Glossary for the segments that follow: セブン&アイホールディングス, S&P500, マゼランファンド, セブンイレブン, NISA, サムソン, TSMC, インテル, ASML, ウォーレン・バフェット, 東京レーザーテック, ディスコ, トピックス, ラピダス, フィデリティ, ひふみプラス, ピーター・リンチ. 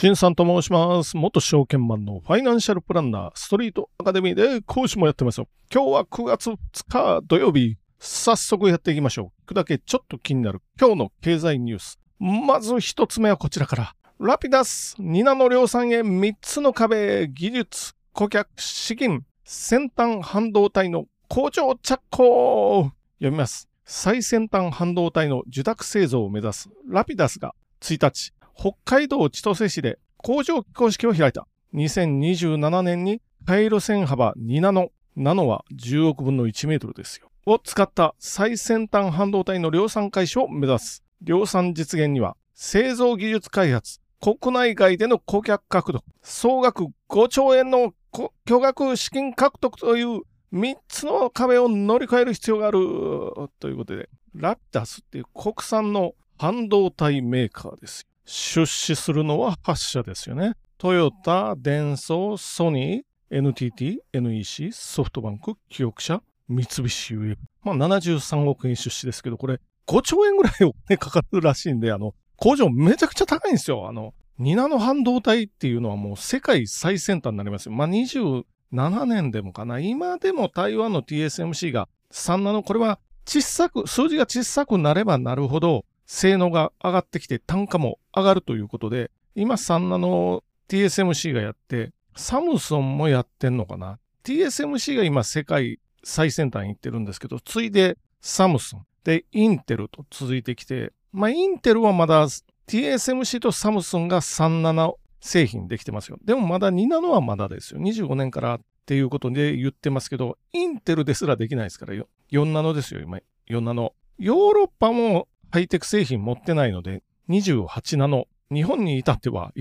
しんさんと申します。元証券マンのファイナンシャルプランナー、ストリートアカデミーで講師もやってますよ。今日は9月2日土曜日、早速やっていきましょう。聞くだけちょっと気になる今日の経済ニュース。まず一つ目はこちらから。ラピダス、ニナの量産へ3つの壁、技術、顧客、資金、先端半導体の工場着工。読みます。最先端半導体の受託製造を目指すラピダスが1日、北海道千歳市で工場起工式を開いた。2027年に回路線幅2ナノ、ナノは10億分の1メートルですよ。を使った最先端半導体の量産開始を目指す。量産実現には製造技術開発、国内外での顧客獲得、総額5兆円の巨額資金獲得という3つの壁を乗り越える必要があるということで、ラピダスっていう国産の半導体メーカーですよ。出資するのは8社ですよね。トヨタ、デンソー、ソニー、NTT、NEC、ソフトバンク、キヨク社、三菱UFJ。まあ73億円出資ですけど、これ5兆円ぐらいお金かかるらしいんで、工場めちゃくちゃ高いんですよ。2ナノ半導体っていうのはもう世界最先端になりますよ。まあ27年でもかな。今でも台湾の TSMC が3ナノ、これは数字が小さくなればなるほど性能が上がってきて単価も上がるということで、今3ナノ TSMC がやって、サムソンもやってんのかな。TSMC が今世界最先端行ってるんですけど、次いでサムソンでインテルと続いてきて、まあインテルはまだ TSMC とサムソンが3ナノ製品できてますよ。でもまだ2ナノはまだですよ。25年からっていうことで言ってますけど、インテルですらできないですからよ。4ナノですよ、今。4ナノ。ヨーロッパもハイテク製品持ってないので、28ナノ。日本に至っては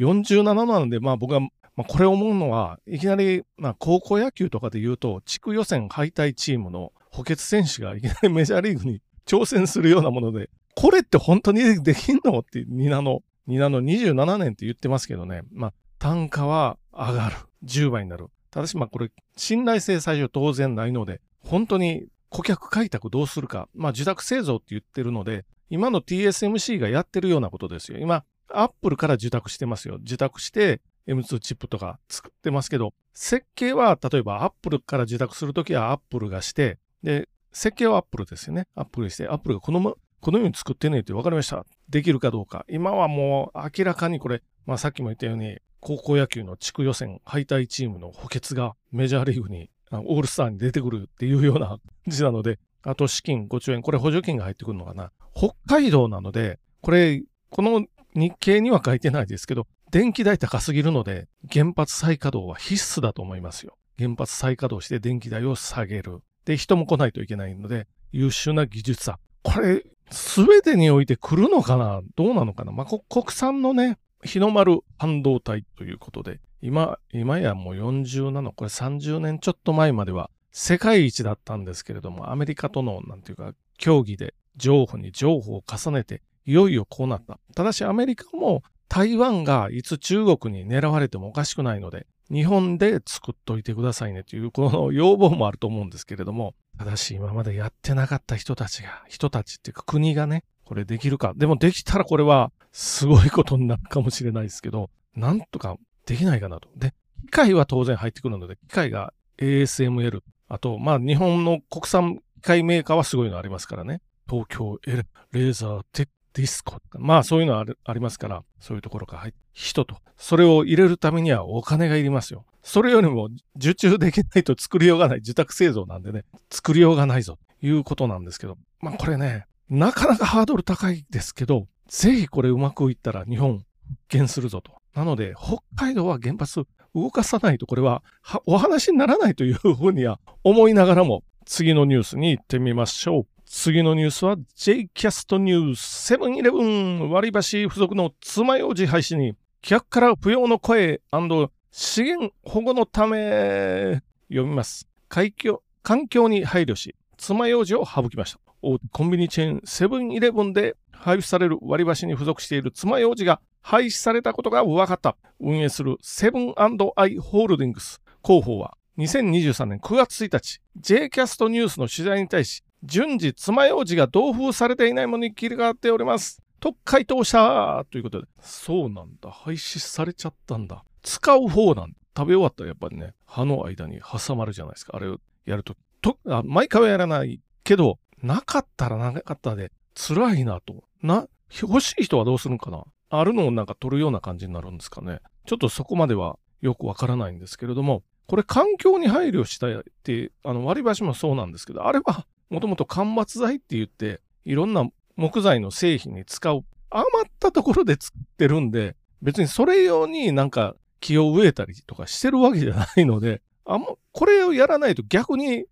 47なので、まあ僕は、これ思うのは、いきなり、高校野球とかで言うと、地区予選敗退チームの補欠選手がいきなりメジャーリーグに挑戦するようなもので、これって本当にできんのって2ナノ。2ナノ27年って言ってますけどね。まあ、単価は上がる。10倍になる。ただし、まあこれ、信頼性最初当然ないので、本当に顧客開拓どうするか。まあ、受託製造って言ってるので、今の TSMC がやってるようなことですよ。今、アップルから受託してますよ。受託して、M2 チップとか作ってますけど、設計は、例えばアップルから受託するときはアップルがして、で、設計はアップルですよね。アップルにして、アップルがこのように作ってねえって分かりました。できるかどうか。今はもう明らかにこれ、まあさっきも言ったように、高校野球の地区予選敗退チームの補欠がメジャーリーグに、オールスターに出てくるっていうような感じなので、あと資金5兆円、これ補助金が入ってくるのかな。北海道なので、この日経には書いてないですけど、電気代高すぎるので、原発再稼働は必須だと思いますよ。原発再稼働して電気代を下げる。で、人も来ないといけないので、優秀な技術者。これ、すべてにおいて来るのかな？どうなのかな？まあ、国産のね、日の丸半導体ということで、今やもう40なの、これ30年ちょっと前までは世界一だったんですけれども、アメリカとの、なんていうか、協議で譲歩に譲歩を重ねて、いよいよこうなった。ただしアメリカも台湾がいつ中国に狙われてもおかしくないので、日本で作っといてくださいねという、この要望もあると思うんですけれども、ただし今までやってなかった人たちっていうか国がね、これできるか。でもできたらこれはすごいことになるかもしれないですけど、なんとかできないかなと。で、機械は当然入ってくるので、機械が ASML。あと、まあ日本の国産機械メーカーはすごいのありますからね。東京レーザーテックディスコ。まあそういうのはありますから、そういうところから入って、人と。それを入れるためにはお金がいりますよ。それよりも受注できないと作りようがない。受託製造なんでね、作りようがないぞということなんですけど。まあこれね、なかなかハードル高いですけど、ぜひこれうまくいったら日本復元するぞと。なので、北海道は原発動かさないとこれはお話にならないというふうには思いながらも、次のニュースに行ってみましょう。次のニュースは J キャストニュースセブンイレブン割り箸付属の爪楊枝廃止に客から不要の声&資源保護のため。読みます。環境に配慮し爪楊枝を省きました。大手コンビニチェーンセブンイレブンで配布される割り箸に付属している爪楊枝が廃止されたことが分かった。運営するセブン&アイホールディングス広報は2023年9月1日 J キャストニュースの取材に対し順次、爪楊枝が同封されていないものに切り替わっております。と回答したということで。そうなんだ。廃止されちゃったんだ。使う方なんだ。食べ終わったらやっぱりね、歯の間に挟まるじゃないですか。あれをやるとき。毎回はやらないけど、なかったらなかったで辛いなと。欲しい人はどうするのかな。あるのをなんか取るような感じになるんですかね。ちょっとそこまではよくわからないんですけれども、これ環境に配慮したいって、割り箸もそうなんですけど、あれはもともと間伐材って言って、いろんな木材の製品に使う、余ったところで作ってるんで、別にそれ用になんか木を植えたりとかしてるわけじゃないので、これをやらないと逆に、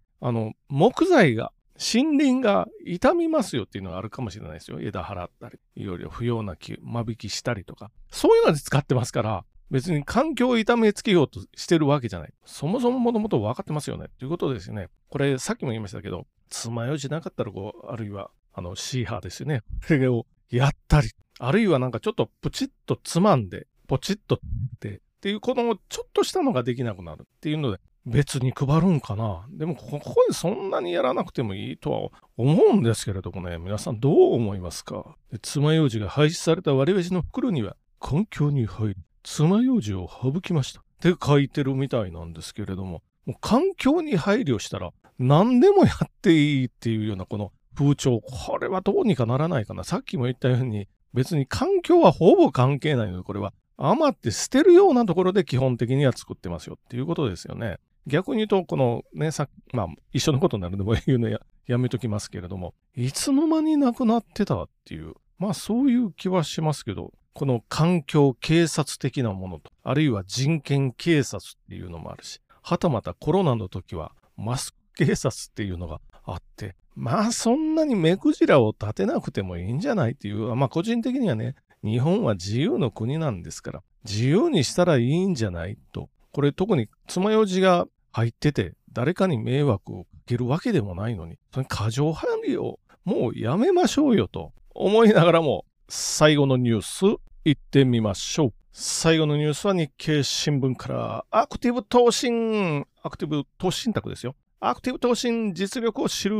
木材が、森林が傷みますよっていうのがあるかもしれないですよ。枝払ったり、いろいろ不要な木、間引きしたりとか。そういうので使ってますから、別に環境を痛めつけようとしてるわけじゃない。そもそももともと分かってますよね。ということですね。これ、さっきも言いましたけど、爪楊枝なかったらこう、あるいは、シーハーですよね。これをやったり、あるいはなんかちょっとプチッとつまんで、ポチッとっていう、このちょっとしたのができなくなるっていうので、別に配るんかな。でも、ここでそんなにやらなくてもいいとは思うんですけれどもね、皆さんどう思いますか？爪楊枝が廃止された割り箸の袋には、環境に配慮、爪楊枝を省きました。って書いてるみたいなんですけれども、もう環境に配慮したら何でもやっていいっていうようなこの風潮、これはどうにかならないかな。さっきも言ったように、別に環境はほぼ関係ないので、これは余って捨てるようなところで基本的には作ってますよっていうことですよね。逆に言うと、このね、まあ、一緒のことになるのも言うのやめときますけれども、いつの間になくなってたっていう、まあそういう気はしますけど、この環境警察的なものと、あるいは人権警察っていうのもあるし、はたまたコロナの時はマスク警察っていうのがあって、まあそんなに目くじらを立てなくてもいいんじゃないっていう、まあ個人的にはね、日本は自由の国なんですから、自由にしたらいいんじゃないと。これ特に爪楊枝が入ってて、誰かに迷惑をかけるわけでもないのに、それ過剰配慮をもうやめましょうよと思いながらも、最後のニュース行ってみましょう。最後のニュースは日経新聞から、アクティブ投資信託ですよ。アクティブ投資の実力を知る。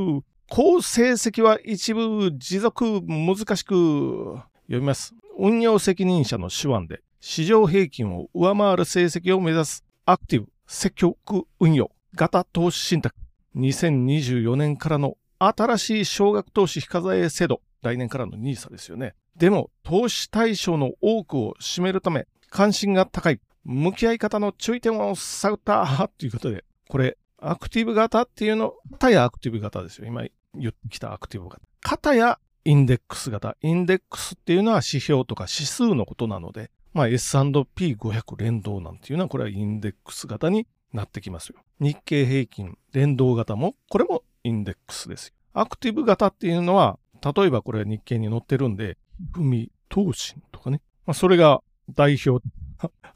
好成績は一部持続難しく。読みます。運用責任者の手腕で市場平均を上回る成績を目指すアクティブ積極運用型投資信託。2024年からの新しい少額投資非課税制度。来年からのNISAですよね。でも、投資対象の多くを占めるため、関心が高い、向き合い方の注意点を探ったということで、これ、アクティブ型っていうの、片やアクティブ型ですよ。今言ってきたアクティブ型。片やインデックス型。インデックスっていうのは指標とか指数のことなので、まあ S&P500 連動なんていうのは、これはインデックス型になってきますよ。日経平均連動型も、これもインデックスですよ。アクティブ型っていうのは、例えばこれ日経に載ってるんで、ひふみ投信とかね。まあ、それが代表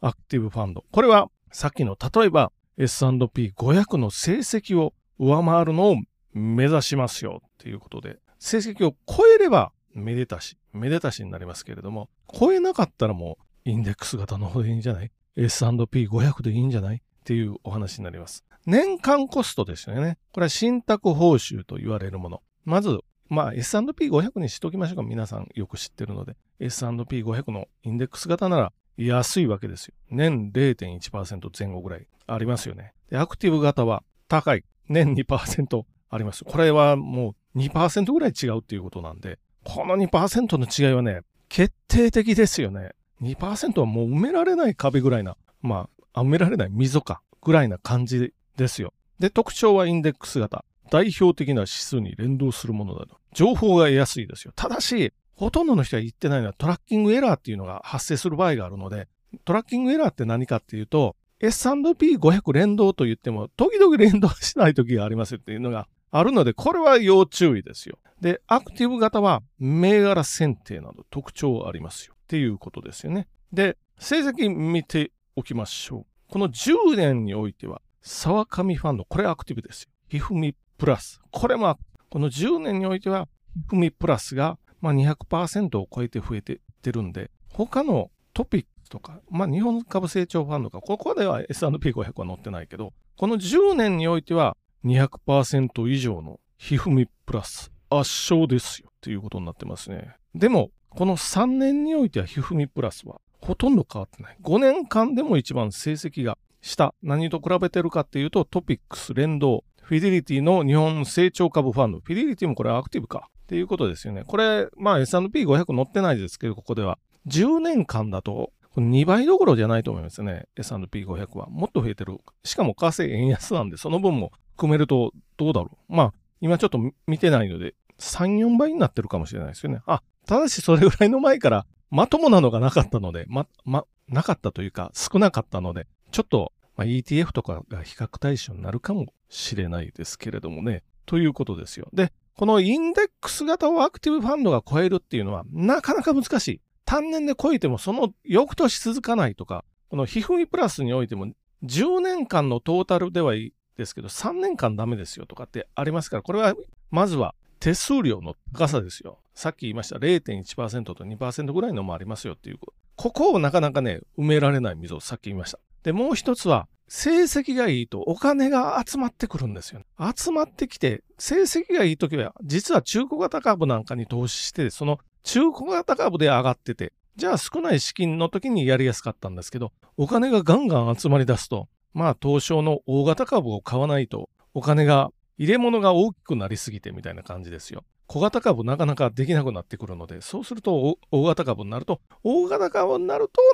アクティブファンド。これはさっきの例えば S&P500 の成績を上回るのを目指しますよっていうことで、成績を超えればめでたしになりますけれども、超えなかったらもうインデックス型の方でいいんじゃない？ S&P500 でいいんじゃない？っていうお話になります。年間コストですよね。これは信託報酬と言われるもの。まず、まあ S&P500 にしときましょうか。皆さんよく知ってるので。S&P500 のインデックス型なら安いわけですよ。年 0.1% 前後ぐらいありますよね。で、アクティブ型は高い。年 2% あります。これはもう 2% ぐらい違うっていうことなんで、この 2% の違いはね、決定的ですよね。2% はもう埋められない壁ぐらいな、まあ、埋められない溝かぐらいな感じですよ。で、特徴はインデックス型。代表的な指数に連動するものだと。情報が得やすいですよ。ただし、ほとんどの人が言ってないのはトラッキングエラーっていうのが発生する場合があるので、トラッキングエラーって何かっていうと、S&P500 連動と言っても、時々連動しない時がありますよっていうのがあるので、これは要注意ですよ。で、アクティブ型は銘柄選定など特徴ありますよっていうことですよね。で、成績見ておきましょう。この10年においては、沢上ファンド、これアクティブですよ。ひふみプラス。これも、この10年においては、ひふみプラスが、まあ、200% を超えて増えていってるんで、他のトピックとか、まあ、日本株成長ファンドとか、ここでは S&P500 は載ってないけど、この10年においては、200% 以上のひふみプラス圧勝ですよ、っていうことになってますね。でも、この3年においてはひふみプラスはほとんど変わってない。5年間でも一番成績が下。何と比べてるかっていうと、トピックス連動、フィデリティの日本成長株ファンド。フィデリティもこれはアクティブかっていうことですよね。これ、まあ S&P500 載ってないですけど、ここでは。10年間だと、2倍どころじゃないと思いますね。S&P500 は。もっと増えてる。しかも為替円安なんで、その分も含めるとどうだろう。まあ、今ちょっと見てないので、3、4倍になってるかもしれないですよね。あ、ただしそれぐらいの前から、まともなのがなかったので、なかったというか、少なかったので、ちょっと、まあ、ETF とかが比較対象になるかもしれないですけれどもね。ということですよ。で、このインデックス型をアクティブファンドが超えるっていうのは、なかなか難しい。単年で超えてもその翌年続かないとか、このひふみプラスにおいても10年間のトータルではいいですけど、3年間ダメですよとかってありますから、これはまずは手数料の高さですよ。さっき言いました 0.1% と 2% ぐらいのもありますよっていう、ここをなかなかね、埋められない溝、さっき言いました。で、もう一つは、成績がいいとお金が集まってくるんですよね。集まってきて、成績がいいときは、実は中古型株なんかに投資して、その中古型株で上がってて、じゃあ少ない資金の時にやりやすかったんですけど、お金がガンガン集まり出すと、まあ東証の大型株を買わないと、お金が、入れ物が大きくなりすぎてみたいな感じですよ。小型株なかなかできなくなってくるので、そうすると大型株になると、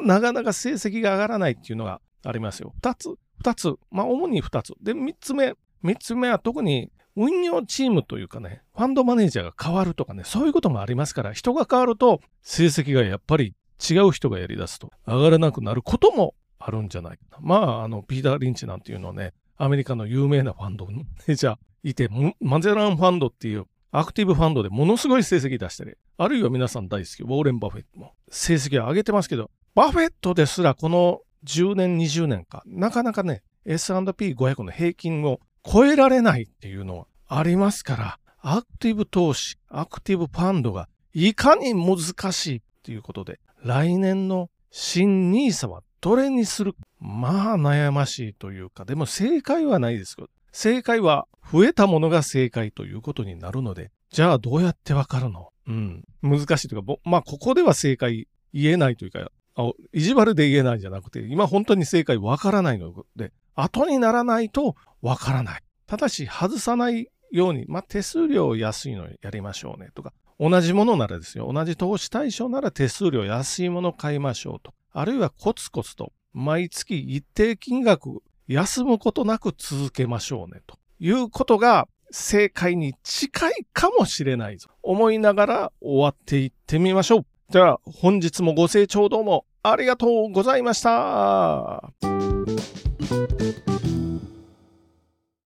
なかなか成績が上がらないっていうのがありますよ。2つ、まあ主に2つ。で、3つ目は特に、運用チームというかね、ファンドマネージャーが変わるとかね、そういうこともありますから、人が変わると、成績がやっぱり違う人がやり出すと、上がらなくなることもあるんじゃないかな。まあ、ピーター・リンチなんていうのはね、アメリカの有名なファンドマネージャーいて、マゼランファンドっていうアクティブファンドでものすごい成績出したり、あるいは皆さん大好き、ウォーレン・バフェットも成績は上げてますけど、バフェットですらこの10年、20年か、なかなかね、S&P500 の平均を超えられないっていうのはありますから、アクティブ投資、アクティブファンドがいかに難しいっていうことで、来年の新NISAはどれにするか、まあ悩ましいというか、でも正解はないですけど、正解は増えたものが正解ということになるので、じゃあどうやってわかるの？難しいというか、まあここでは正解言えないというか、意地悪で言えないじゃなくて、今本当に正解わからないので、後にならないとわからない。ただし外さないように、まあ手数料安いのやりましょうねとか、同じものならですよ、同じ投資対象なら手数料安いもの買いましょうと。あるいはコツコツと毎月一定金額休むことなく続けましょうねということが正解に近いかもしれないと思いながら終わっていってみましょう。じゃあ本日もご清聴どうもありがとうございました。